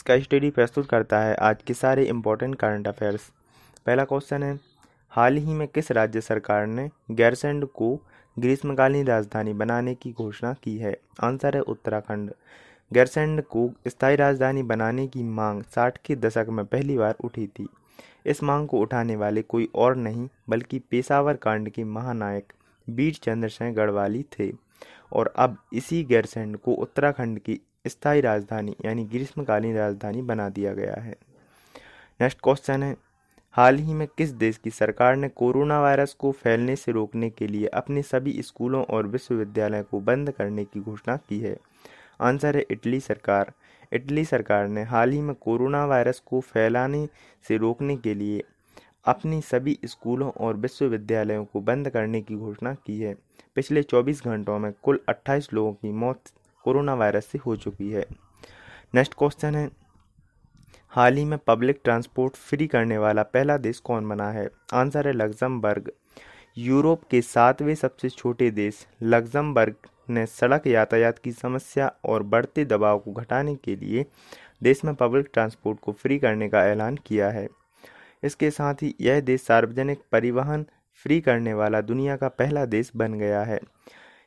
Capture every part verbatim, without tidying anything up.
इसका स्टडी प्रस्तुत करता है आज के सारे इम्पोर्टेंट करंट अफेयर्स। पहला क्वेश्चन है, हाल ही में किस राज्य सरकार ने गैरसैंण को ग्रीष्मकालीन राजधानी बनाने की घोषणा की है? आंसर है उत्तराखंड। गैरसैंण को स्थायी राजधानी बनाने की मांग साठ के दशक में पहली बार उठी थी। इस मांग को उठाने वाले कोई और नहीं बल्कि पेशावर कांड के महानायक बीर चंद्र सिंह गढ़वाली थे, और अब इसी गैरसैंण को उत्तराखंड की स्थायी राजधानी यानी ग्रीष्मकालीन राजधानी बना दिया गया है। नेक्स्ट क्वेश्चन है, हाल ही में किस देश की सरकार ने कोरोना वायरस को फैलने से रोकने के लिए अपने सभी स्कूलों और विश्वविद्यालयों को बंद करने की घोषणा की है? आंसर है इटली सरकार। इटली सरकार ने हाल ही में कोरोना वायरस को फैलाने से रोकने के लिए अपनी सभी स्कूलों और विश्वविद्यालयों को बंद करने की घोषणा की है। पिछले चौबीस घंटों में कुल अट्ठाईस लोगों की मौत कोरोना वायरस से हो चुकी है। नेक्स्ट क्वेश्चन है, हाल ही में पब्लिक ट्रांसपोर्ट फ्री करने वाला पहला देश कौन बना है? आंसर है लक्ज़मबर्ग। यूरोप के सातवें सबसे छोटे देश लक्ज़मबर्ग ने सड़क यातायात की समस्या और बढ़ते दबाव को घटाने के लिए देश में पब्लिक ट्रांसपोर्ट को फ्री करने का ऐलान किया है। इसके साथ ही यह देश सार्वजनिक परिवहन फ्री करने वाला दुनिया का पहला देश बन गया है।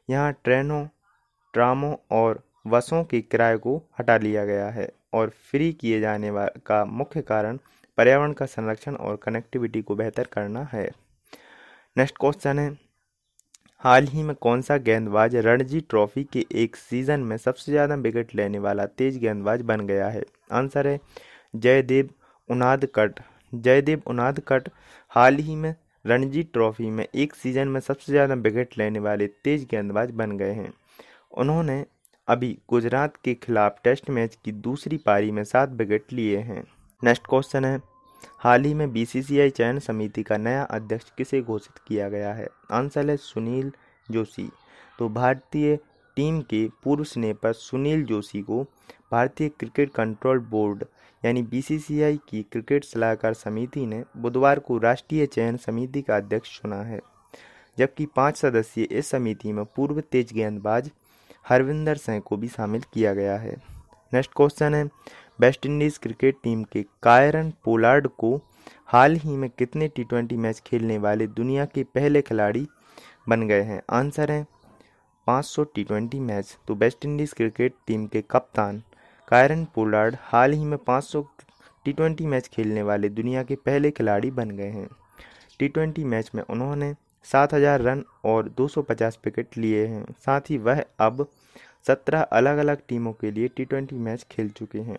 यहाँ ट्रेनों, ट्रामों और बसों के किराए को हटा लिया गया है, और फ्री किए जाने का मुख्य कारण पर्यावरण का संरक्षण और कनेक्टिविटी को बेहतर करना है। नेक्स्ट क्वेश्चन है, हाल ही में कौन सा गेंदबाज रणजी ट्रॉफी के एक सीज़न में सबसे ज़्यादा विकेट लेने वाला तेज गेंदबाज बन गया है? आंसर है जयदेव उनाद कट। जयदेव उनाद कट हाल ही में रणजी ट्रॉफी में एक सीज़न में सबसे ज़्यादा विकेट लेने वाले तेज गेंदबाज बन गए हैं। उन्होंने अभी गुजरात के खिलाफ टेस्ट मैच की दूसरी पारी में सात विकेट लिए हैं। नेक्स्ट क्वेश्चन है, हाल ही में बीसीसीआई चयन समिति का नया अध्यक्ष किसे घोषित किया गया है? आंसर है सुनील जोशी। तो भारतीय टीम के पूर्व स्नेपर सुनील जोशी को भारतीय क्रिकेट कंट्रोल बोर्ड यानी बीसीसीआई की क्रिकेट सलाहकार समिति ने बुधवार को राष्ट्रीय चयन समिति का अध्यक्ष चुना है, जबकि पाँच सदस्यीय इस समिति में पूर्व तेज गेंदबाज हरविंदर सिंह को भी शामिल किया गया है। नेक्स्ट क्वेश्चन है, वेस्टइंडीज़ क्रिकेट टीम के कायरन पोलार्ड को हाल ही में कितने टी ट्वेंटी मैच खेलने वाले दुनिया के पहले खिलाड़ी बन गए हैं? आंसर है पाँच सौ टी ट्वेंटी मैच। तो वेस्टइंडीज़ क्रिकेट टीम के कप्तान कायरन पोलार्ड हाल ही में पाँच सौ टी ट्वेंटी मैच खेलने वाले दुनिया के पहले खिलाड़ी बन गए हैं। टी ट्वेंटी मैच में उन्होंने सात हज़ार रन और दो सौ पचास विकेट लिए हैं। साथ ही वह अब सत्रह अलग अलग टीमों के लिए टी ट्वेंटी मैच खेल चुके हैं।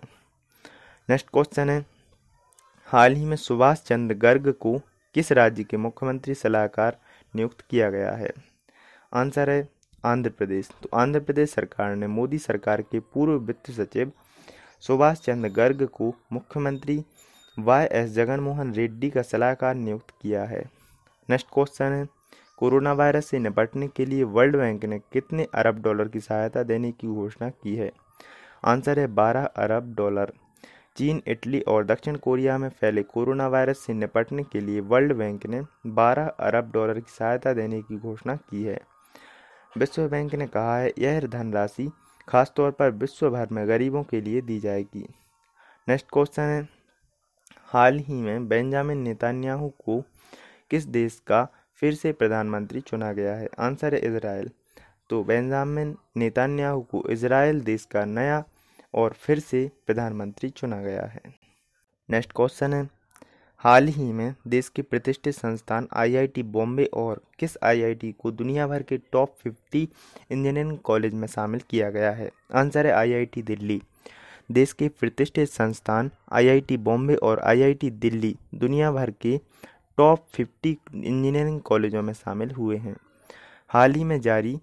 नेक्स्ट क्वेश्चन है, हाल ही में सुभाष चंद्र गर्ग को किस राज्य के मुख्यमंत्री सलाहकार नियुक्त किया गया है? आंसर है आंध्र प्रदेश। तो आंध्र प्रदेश सरकार ने मोदी सरकार के पूर्व वित्त सचिव सुभाष चंद्र गर्ग को मुख्यमंत्री वाई एस जगनमोहन रेड्डी का सलाहकार नियुक्त किया है। नेक्स्ट क्वेश्चन है, कोरोना वायरस से निपटने के लिए वर्ल्ड बैंक ने कितने अरब डॉलर की सहायता देने की घोषणा की है? आंसर है बारह अरब डॉलर। चीन, इटली और दक्षिण कोरिया में फैले कोरोना वायरस से निपटने के लिए वर्ल्ड बैंक ने बारह अरब डॉलर की सहायता देने की घोषणा की है। विश्व बैंक ने कहा है यह धनराशि खासतौर पर विश्व भर में गरीबों के लिए दी जाएगी। नेक्स्ट क्वेश्चन है, हाल ही में बेंजामिन नेतन्याहू को किस देश का फिर से प्रधानमंत्री चुना गया है? आंसर है इजराइल। तो बेंजामिन नेतन्याहू को इजराइल देश का नया और फिर से प्रधानमंत्री चुना गया है। नेक्स्ट क्वेश्चन है, हाल ही में देश के प्रतिष्ठित संस्थान आईआईटी बॉम्बे और किस आईआईटी को दुनिया भर के टॉप पचास इंजीनियरिंग कॉलेज में शामिल किया गया है? आंसर है आईआईटी दिल्ली। देश के प्रतिष्ठित संस्थान आईआईटी बॉम्बे और आईआईटी दिल्ली दुनिया भर के टॉप पचास इंजीनियरिंग कॉलेजों में शामिल हुए हैं। हाल ही में जारी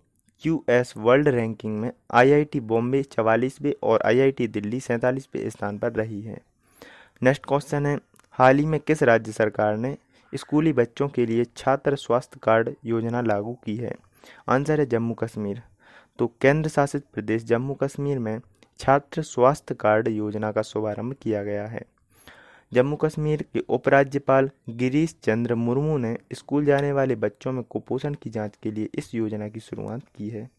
क्यूएस वर्ल्ड रैंकिंग में आईआईटी बॉम्बे चवालीसवें और आईआईटी दिल्ली सैंतालीसवें स्थान पर रही है। नेक्स्ट क्वेश्चन है, हाल ही में किस राज्य सरकार ने स्कूली बच्चों के लिए छात्र स्वास्थ्य कार्ड योजना लागू की है? आंसर है जम्मू कश्मीर। तो केंद्र शासित प्रदेश जम्मू कश्मीर में छात्र स्वास्थ्य कार्ड योजना का शुभारंभ किया गया है। जम्मू कश्मीर के उपराज्यपाल गिरीश चंद्र मुर्मू ने स्कूल जाने वाले बच्चों में कुपोषण की जांच के लिए इस योजना की शुरुआत की है।